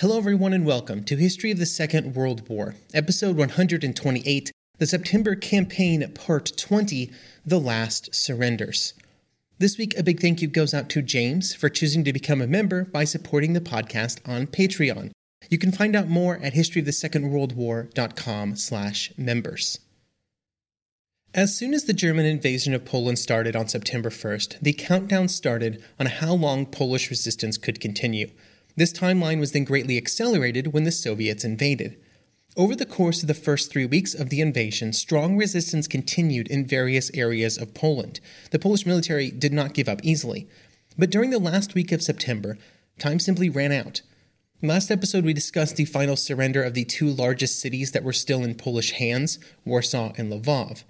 Hello everyone and welcome to History of the Second World War, episode 128, the September Campaign, part 20, The Last Surrenders. This week, a big thank you goes out to James for choosing to become a member by supporting the podcast on Patreon. You can find out more at historyofthesecondworldwar.com/members. As soon as the German invasion of Poland started on September 1st, the countdown started on how long Polish resistance could continue. This timeline was then greatly accelerated when the Soviets invaded. Over the course of the first 3 weeks of the invasion, strong resistance continued in various areas of Poland. The Polish military did not give up easily. But during the last week of September, time simply ran out. Last episode, we discussed the final surrender of the two largest cities that were still in Polish hands, Warsaw and Lwów.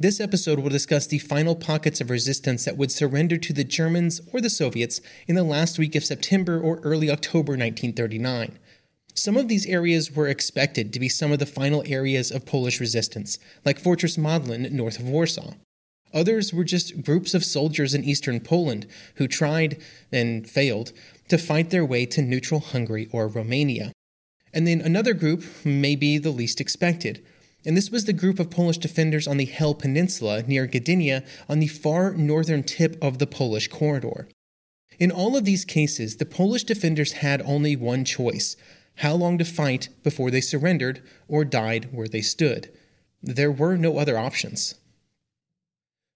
This episode will discuss the final pockets of resistance that would surrender to the Germans or the Soviets in the last week of September or early October 1939. Some of these areas were expected to be some of the final areas of Polish resistance, like Fortress Modlin north of Warsaw. Others were just groups of soldiers in eastern Poland who tried, and failed, to fight their way to neutral Hungary or Romania. And then another group may be the least expected. And this was the group of Polish defenders on the Hel Peninsula near Gdynia on the far northern tip of the Polish corridor. In all of these cases, the Polish defenders had only one choice: how long to fight before they surrendered or died where they stood. There were no other options.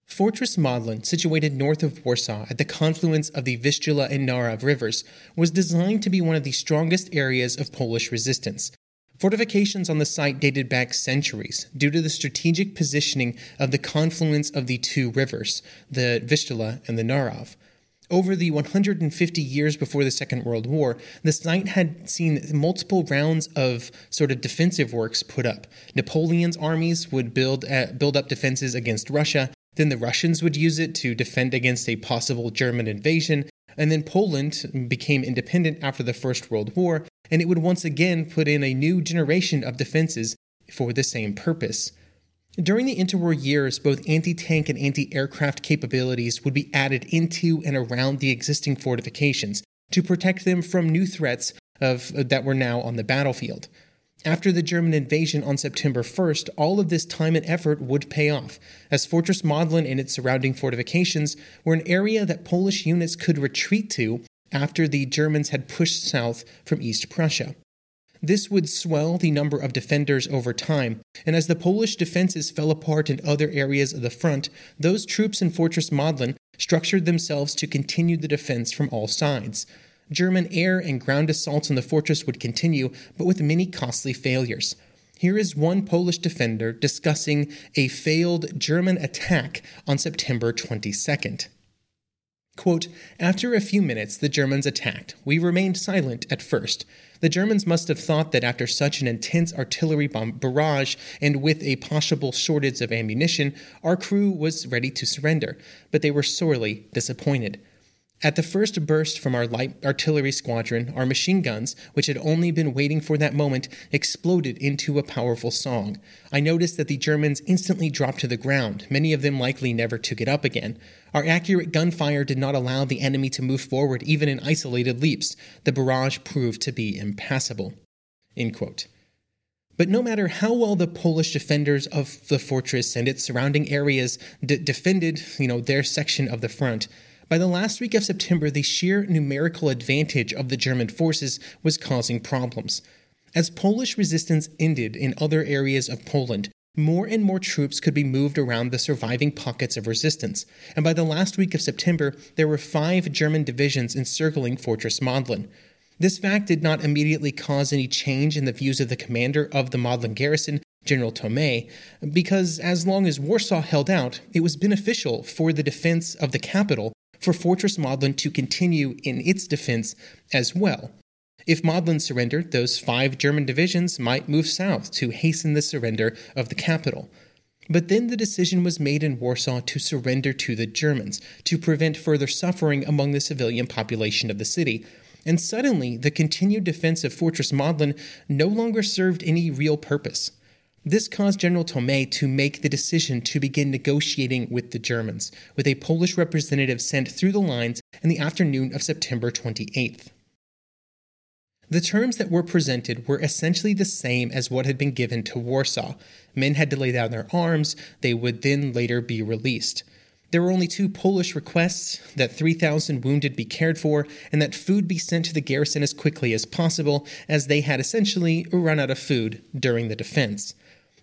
Fortress Modlin, situated north of Warsaw at the confluence of the Vistula and Narew rivers, was designed to be one of the strongest areas of Polish resistance. Fortifications on the site dated back centuries due to the strategic positioning of the confluence of the two rivers, the Vistula and the Narew. Over the 150 years before the Second World War, the site had seen multiple rounds of defensive works put up. Napoleon's armies would build up defenses against Russia, then the Russians would use it to defend against a possible German invasion, and then Poland became independent after the First World War, and it would once again put in a new generation of defenses for the same purpose. During the interwar years, both anti-tank and anti-aircraft capabilities would be added into and around the existing fortifications to protect them from new threats that were now on the battlefield. After the German invasion on September 1st, all of this time and effort would pay off, as Fortress Modlin and its surrounding fortifications were an area that Polish units could retreat to after the Germans had pushed south from East Prussia. This would swell the number of defenders over time, and as the Polish defenses fell apart in other areas of the front, those troops in Fortress Modlin structured themselves to continue the defense from all sides. German air and ground assaults on the fortress would continue, but with many costly failures. Here is one Polish defender discussing a failed German attack on September 22nd. Quote, "After a few minutes, the Germans attacked. We remained silent at first. The Germans must have thought that after such an intense artillery barrage and with a possible shortage of ammunition, our crew was ready to surrender, but they were sorely disappointed. At the first burst from our light artillery squadron, our machine guns, which had only been waiting for that moment, exploded into a powerful song. I noticed that the Germans instantly dropped to the ground, many of them likely never to get up again. Our accurate gunfire did not allow the enemy to move forward even in isolated leaps. The barrage proved to be impassable." End quote. But no matter how well the Polish defenders of the fortress and its surrounding areas defended, their section of the front, by the last week of September, the sheer numerical advantage of the German forces was causing problems. As Polish resistance ended in other areas of Poland, more and more troops could be moved around the surviving pockets of resistance, and by the last week of September, there were 5 German divisions encircling Fortress Modlin. This fact did not immediately cause any change in the views of the commander of the Modlin garrison, General Thommée, because as long as Warsaw held out, it was beneficial for the defense of the capital for Fortress Modlin to continue in its defense as well. If Modlin surrendered, those 5 German divisions might move south to hasten the surrender of the capital. But then the decision was made in Warsaw to surrender to the Germans, to prevent further suffering among the civilian population of the city. And suddenly, the continued defense of Fortress Modlin no longer served any real purpose. This caused General Thommée to make the decision to begin negotiating with the Germans, with a Polish representative sent through the lines in the afternoon of September 28th. The terms that were presented were essentially the same as what had been given to Warsaw. Men had to lay down their arms, they would then later be released. There were only 2 Polish requests, that 3,000 wounded be cared for, and that food be sent to the garrison as quickly as possible, as they had essentially run out of food during the defense.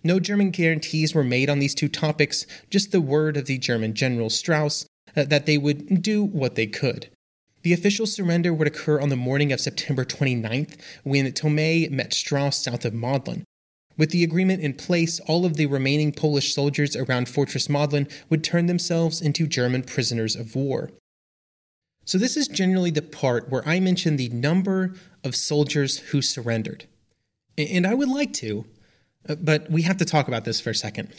No German guarantees were made on these 2 topics, just the word of the German General Strauss that they would do what they could. The official surrender would occur on the morning of September 29th, when Thommée met Strauss south of Modlin. With the agreement in place, all of the remaining Polish soldiers around Fortress Modlin would turn themselves into German prisoners of war. So this is generally the part where I mention the number of soldiers who surrendered. And I would like to, but we have to talk about this for a second.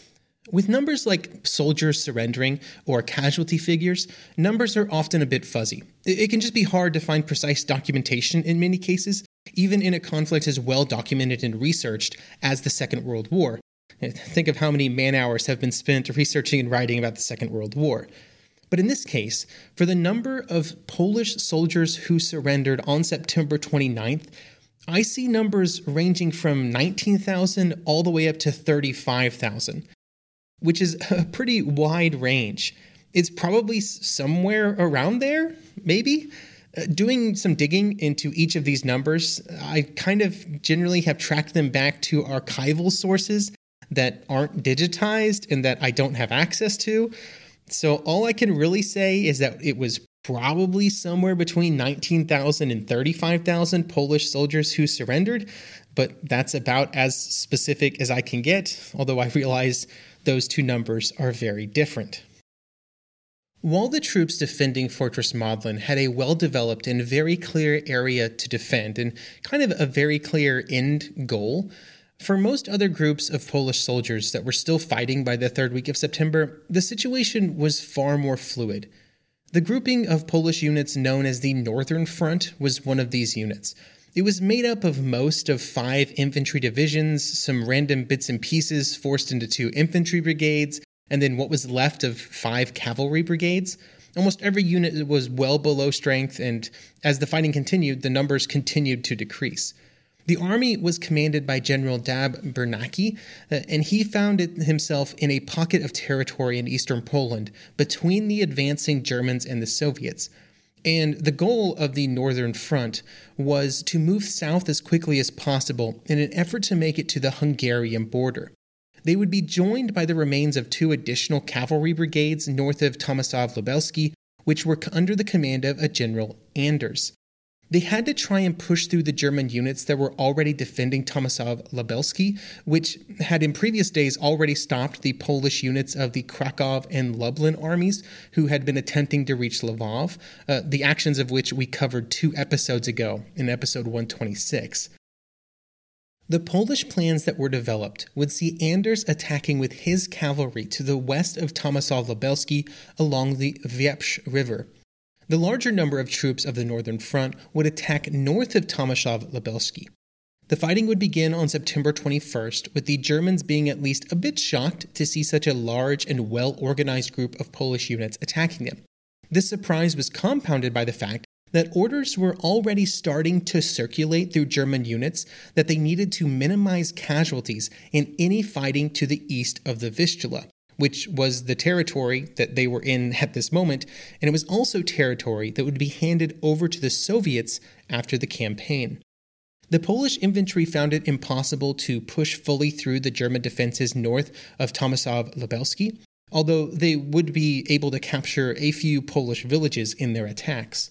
With numbers like soldiers surrendering or casualty figures, numbers are often a bit fuzzy. It can just be hard to find precise documentation in many cases, even in a conflict as well documented and researched as the Second World War. Think of how many man-hours have been spent researching and writing about the Second World War. But in this case, for the number of Polish soldiers who surrendered on September 29th, I see numbers ranging from 19,000 all the way up to 35,000, which is a pretty wide range. It's probably somewhere around there, maybe? Doing some digging into each of these numbers, I kind of generally have tracked them back to archival sources that aren't digitized and that I don't have access to. So all I can really say is that it was probably somewhere between 19,000 and 35,000 Polish soldiers who surrendered, but that's about as specific as I can get, although I realize those 2 numbers are very different. While the troops defending Fortress Modlin had a well-developed and very clear area to defend and kind of a very clear end goal, for most other groups of Polish soldiers that were still fighting by the third week of September, the situation was far more fluid. The grouping of Polish units known as the Northern Front was one of these units. It was made up of most of 5 infantry divisions, some random bits and pieces forced into 2 infantry brigades, and then what was left of 5 cavalry brigades. Almost every unit was well below strength, and as the fighting continued, the numbers continued to decrease. The army was commanded by General Dab Bernacki, and he found himself in a pocket of territory in eastern Poland between the advancing Germans and the Soviets. And the goal of the Northern Front was to move south as quickly as possible in an effort to make it to the Hungarian border. They would be joined by the remains of 2 additional cavalry brigades north of Tomaszów Lubelski, which were under the command of a General Anders. They had to try and push through the German units that were already defending Tomaszów Lubelski, which had in previous days already stopped the Polish units of the Krakow and Lublin armies who had been attempting to reach Lwów, the actions of which we covered 2 episodes ago in episode 126. The Polish plans that were developed would see Anders attacking with his cavalry to the west of Tomaszów Lubelski along the Wieprz River. The larger number of troops of the Northern Front would attack north of Tomaszów Lubelski. The fighting would begin on September 21st, with the Germans being at least a bit shocked to see such a large and well-organized group of Polish units attacking them. This surprise was compounded by the fact that orders were already starting to circulate through German units that they needed to minimize casualties in any fighting to the east of the Vistula, which was the territory that they were in at this moment, and it was also territory that would be handed over to the Soviets after the campaign. The Polish infantry found it impossible to push fully through the German defenses north of Tomaszów Lubelski, although they would be able to capture a few Polish villages in their attacks.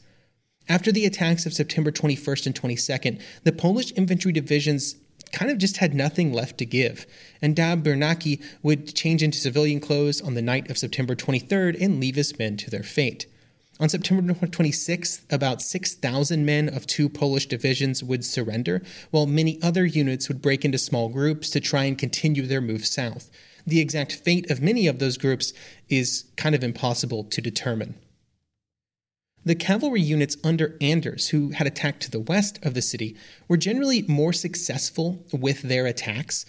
After the attacks of September 21st and 22nd, the Polish infantry divisions kind of just had nothing left to give, and Dab Bernacki would change into civilian clothes on the night of September 23rd and leave his men to their fate. On September 26th, about 6,000 men of two Polish divisions would surrender, while many other units would break into small groups to try and continue their move south. The exact fate of many of those groups is kind of impossible to determine. The cavalry units under Anders, who had attacked to the west of the city, were generally more successful with their attacks,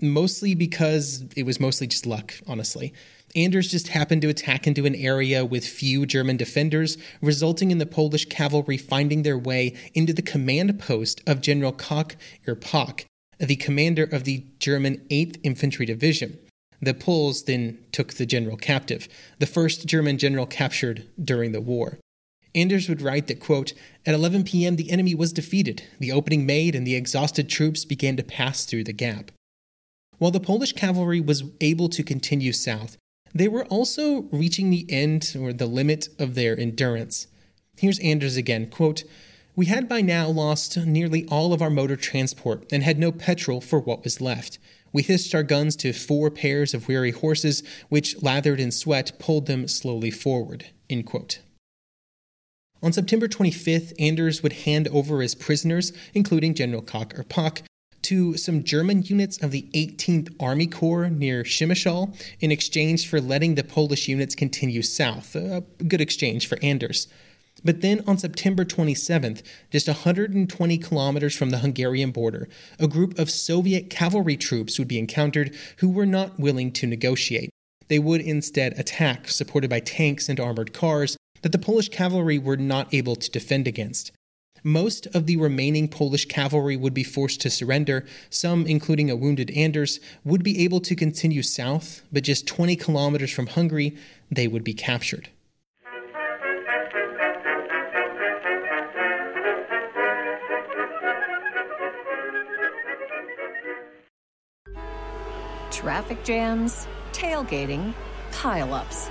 mostly because it was mostly just luck, honestly. Anders just happened to attack into an area with few German defenders, resulting in the Polish cavalry finding their way into the command post of General Koch-Erpach, the commander of the German 8th Infantry Division. The Poles then took the general captive, the first German general captured during the war. Anders would write that, quote, "At 11 p.m. the enemy was defeated, the opening made, and the exhausted troops began to pass through the gap." While the Polish cavalry was able to continue south, they were also reaching the end or the limit of their endurance. Here's Anders again, quote, "We had by now lost nearly all of our motor transport and had no petrol for what was left. We hitched our guns to 4 pairs of weary horses, which, lathered in sweat, pulled them slowly forward," end quote. On September 25th, Anders would hand over his prisoners, including General Koch-Erpach, to some German units of the 18th Army Corps near Shimishal in exchange for letting the Polish units continue south, a good exchange for Anders. But then on September 27th, just 120 kilometers from the Hungarian border, a group of Soviet cavalry troops would be encountered who were not willing to negotiate. They would instead attack, supported by tanks and armored cars that the Polish cavalry were not able to defend against. Most of the remaining Polish cavalry would be forced to surrender. Some, including a wounded Anders, would be able to continue south, but just 20 kilometers from Hungary, they would be captured. Traffic jams, tailgating, pileups.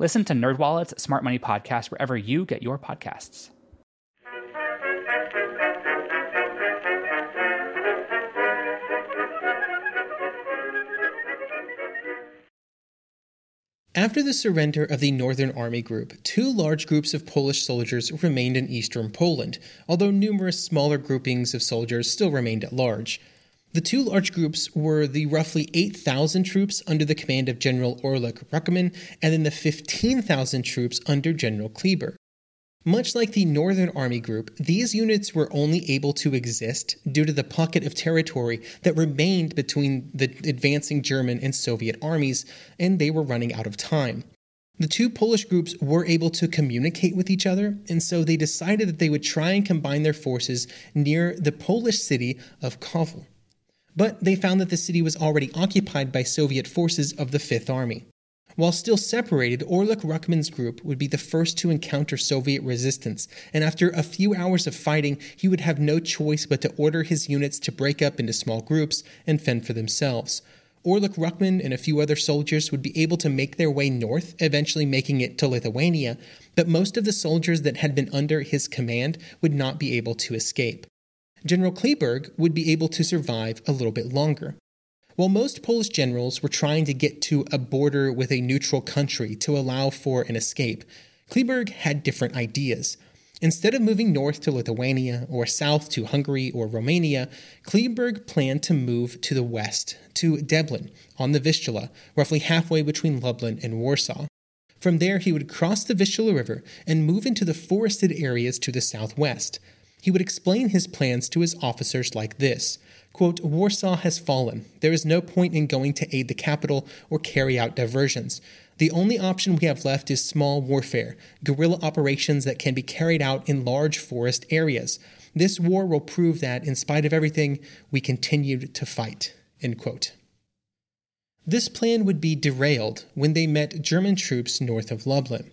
Listen to NerdWallet's Smart Money Podcast wherever you get your podcasts. After the surrender of the Northern Army Group, 2 large groups of Polish soldiers remained in eastern Poland, although numerous smaller groupings of soldiers still remained at large. The 2 large groups were the roughly 8,000 troops under the command of General Orlik-Rückemann and then the 15,000 troops under General Kleber. Much like the Northern Army Group, these units were only able to exist due to the pocket of territory that remained between the advancing German and Soviet armies, and they were running out of time. The two Polish groups were able to communicate with each other, and so they decided that they would try and combine their forces near the Polish city of Kowal. But they found that the city was already occupied by Soviet forces of the Fifth Army. While still separated, Orlik-Rückemann's group would be the first to encounter Soviet resistance, and after a few hours of fighting, he would have no choice but to order his units to break up into small groups and fend for themselves. Orlik-Rückemann and a few other soldiers would be able to make their way north, eventually making it to Lithuania, but most of the soldiers that had been under his command would not be able to escape. General Kleber would be able to survive a little bit longer. While most Polish generals were trying to get to a border with a neutral country to allow for an escape, Kleber had different ideas. Instead of moving north to Lithuania or south to Hungary or Romania, Kleberg planned to move to the west, to Deblin, on the Vistula, roughly halfway between Lublin and Warsaw. From there, he would cross the Vistula River and move into the forested areas to the southwest. He would explain his plans to his officers like this, quote, "Warsaw has fallen. There is no point in going to aid the capital or carry out diversions. The only option we have left is small warfare, guerrilla operations that can be carried out in large forest areas. This war will prove that, in spite of everything, we continued to fight." End quote. This plan would be derailed when they met German troops north of Lublin.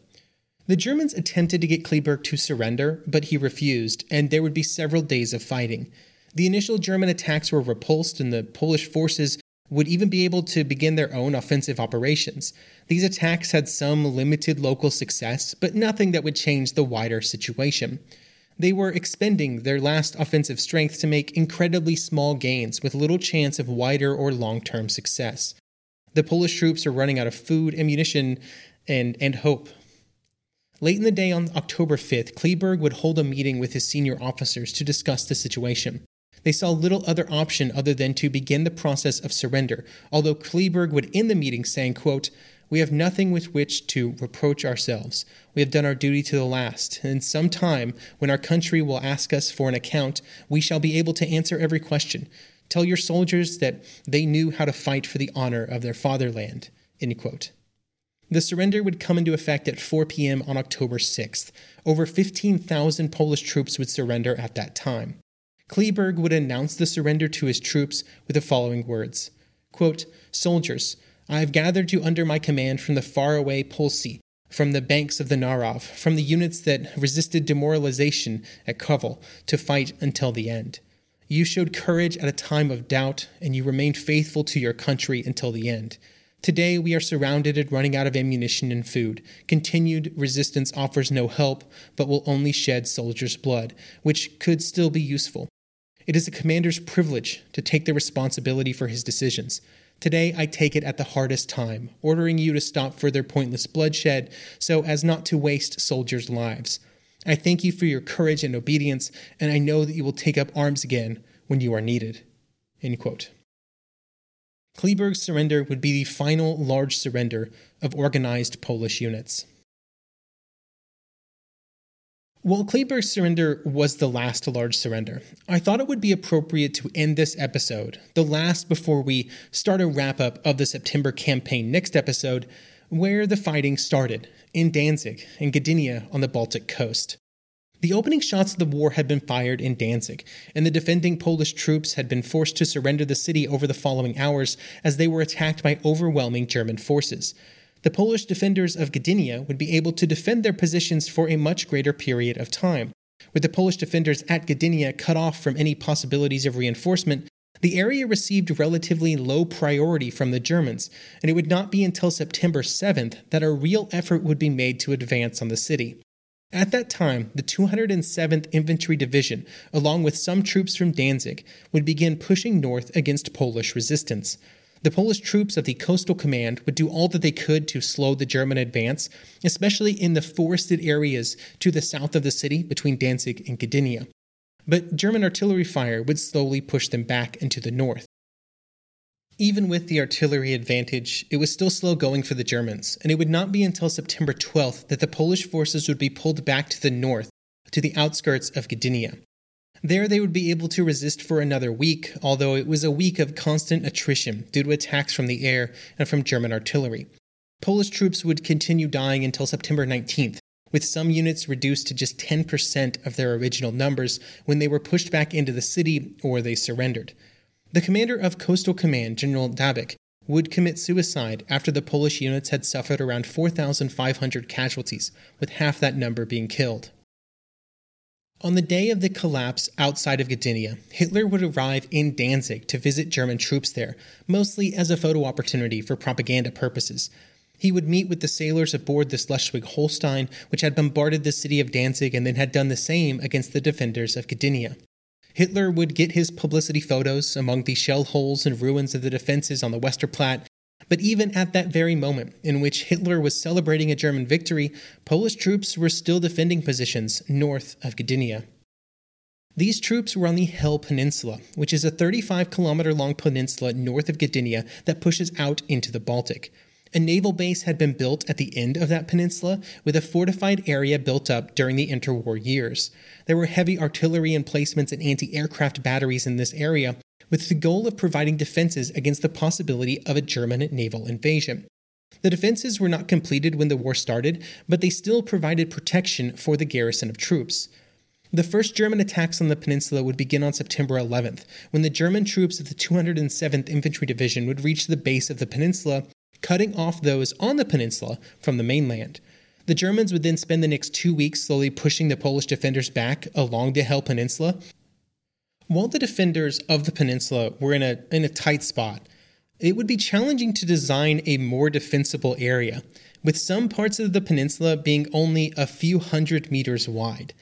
The Germans attempted to get Kleber to surrender, but he refused, and there would be several days of fighting. The initial German attacks were repulsed, and the Polish forces would even be able to begin their own offensive operations. These attacks had some limited local success, but nothing that would change the wider situation. They were expending their last offensive strength to make incredibly small gains with little chance of wider or long-term success. The Polish troops are running out of food, ammunition, and hope. Late in the day on October 5th, Kleberg would hold a meeting with his senior officers to discuss the situation. They saw little other option other than to begin the process of surrender, although Kleberg would end the meeting saying, quote, "We have nothing with which to reproach ourselves. We have done our duty to the last, and some time, when our country will ask us for an account, we shall be able to answer every question. Tell your soldiers that they knew how to fight for the honor of their fatherland." End quote. The surrender would come into effect at 4 p.m. on October 6th. Over 15,000 Polish troops would surrender at that time. Kleberg would announce the surrender to his troops with the following words, quote, "Soldiers, I have gathered you under my command from the faraway Polsce, from the banks of the Narew, from the units that resisted demoralization at Kowal, to fight until the end. You showed courage at a time of doubt, and you remained faithful to your country until the end. Today we are surrounded and running out of ammunition and food. Continued resistance offers no help, but will only shed soldiers' blood, which could still be useful. It is a commander's privilege to take the responsibility for his decisions. Today I take it at the hardest time, ordering you to stop further pointless bloodshed so as not to waste soldiers' lives. I thank you for your courage and obedience, and I know that you will take up arms again when you are needed." End quote. Kleberg's surrender would be the final large surrender of organized Polish units. While Kleberg's surrender was the last large surrender, I thought it would be appropriate to end this episode, the last before we start a wrap-up of the September campaign next episode, where the fighting started, in Danzig and Gdynia on the Baltic coast. The opening shots of the war had been fired in Danzig, and the defending Polish troops had been forced to surrender the city over the following hours as they were attacked by overwhelming German forces. The Polish defenders of Gdynia would be able to defend their positions for a much greater period of time. With the Polish defenders at Gdynia cut off from any possibilities of reinforcement, the area received relatively low priority from the Germans, and it would not be until September 7th that a real effort would be made to advance on the city. At that time, the 207th Infantry Division, along with some troops from Danzig, would begin pushing north against Polish resistance. The Polish troops of the Coastal Command would do all that they could to slow the German advance, especially in the forested areas to the south of the city between Danzig and Gdynia. But German artillery fire would slowly push them back into the north. even with the artillery advantage, it was still slow going for the Germans, and it would not be until September 12th that the Polish forces would be pulled back to the north, to the outskirts of Gdynia. There they would be able to resist for another week, although it was a week of constant attrition due to attacks from the air and from German artillery. Polish troops would continue dying until September 19th, with some units reduced to just 10% of their original numbers when they were pushed back into the city or they surrendered. The commander of Coastal Command, General Dab, would commit suicide after the Polish units had suffered around 4,500 casualties, with half that number being killed. On the day of the collapse outside of Gdynia, Hitler would arrive in Danzig to visit German troops there, mostly as a photo opportunity for propaganda purposes. He would meet with the sailors aboard the Schleswig-Holstein, which had bombarded the city of Danzig and then had done the same against the defenders of Gdynia. Hitler would get his publicity photos among the shell holes and ruins of the defenses on the Westerplatte, but even at that very moment in which Hitler was celebrating a German victory, Polish troops were still defending positions north of Gdynia. These troops were on the Hel Peninsula, which is a 35-kilometer-long peninsula north of Gdynia that pushes out into the Baltic. A naval base had been built at the end of that peninsula, with a fortified area built up during the interwar years. There were heavy artillery emplacements and anti-aircraft batteries in this area, with the goal of providing defenses against the possibility of a German naval invasion. The defenses were not completed when the war started, but they still provided protection for the garrison of troops. The first German attacks on the peninsula would begin on September 11th, when the German troops of the 207th Infantry Division would reach the base of the peninsula, cutting off those on the peninsula from the mainland. The Germans would then spend the next 2 weeks slowly pushing the Polish defenders back along the Hel Peninsula. While the defenders of the peninsula were in a tight spot, it would be challenging to design a more defensible area, with some parts of the peninsula being only a few hundred meters wide.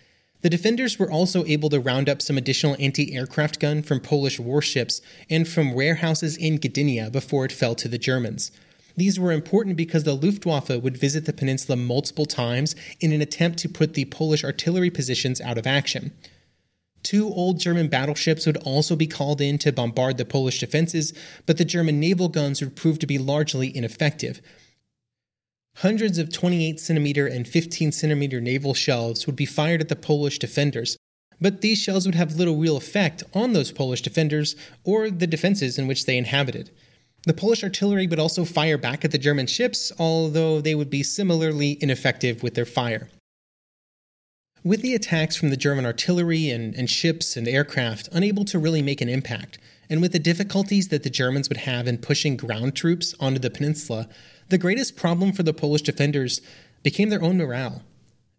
The defenders were also able to round up some additional anti-aircraft gun from Polish warships and from warehouses in Gdynia before it fell to the Germans. These were important because the Luftwaffe would visit the peninsula multiple times in an attempt to put the Polish artillery positions out of action. Two old German battleships would also be called in to bombard the Polish defenses, but the German naval guns would prove to be largely ineffective. Hundreds of 28-centimeter and 15-centimeter naval shells would be fired at the Polish defenders, but these shells would have little real effect on those Polish defenders or the defenses in which they inhabited. The Polish artillery would also fire back at the German ships, although they would be similarly ineffective with their fire. With the attacks from the German artillery and ships and aircraft unable to really make an impact, and with the difficulties that the Germans would have in pushing ground troops onto the peninsula, the greatest problem for the Polish defenders became their own morale.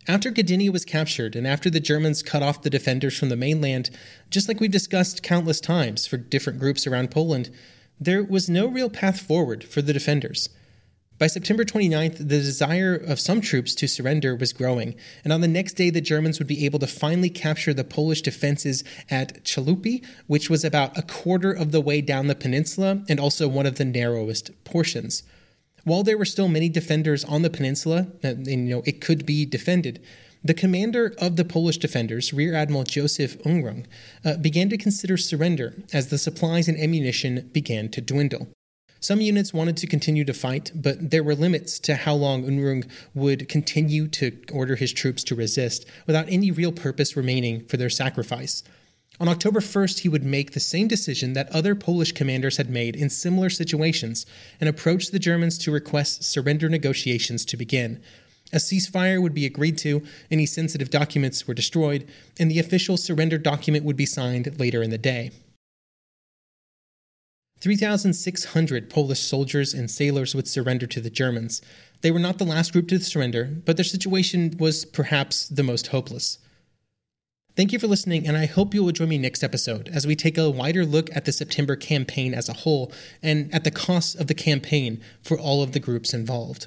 After Gdynia was captured, and after the Germans cut off the defenders from the mainland, just like we've discussed countless times for different groups around Poland, there was no real path forward for the defenders. By September 29th, the desire of some troops to surrender was growing, and on the next day the Germans would be able to finally capture the Polish defenses at Chalupi, which was about a quarter of the way down the peninsula and also one of the narrowest portions. While there were still many defenders on the peninsula, and it could be defended, the commander of the Polish defenders, Rear Admiral Joseph Unruh, began to consider surrender as the supplies and ammunition began to dwindle. Some units wanted to continue to fight, but there were limits to how long Unruh would continue to order his troops to resist without any real purpose remaining for their sacrifice. On October 1st, he would make the same decision that other Polish commanders had made in similar situations and approach the Germans to request surrender negotiations to begin. A ceasefire would be agreed to, any sensitive documents were destroyed, and the official surrender document would be signed later in the day. 3,600 Polish soldiers and sailors would surrender to the Germans. They were not the last group to surrender, but their situation was perhaps the most hopeless. Thank you for listening, and I hope you will join me next episode as we take a wider look at the September campaign as a whole and at the costs of the campaign for all of the groups involved.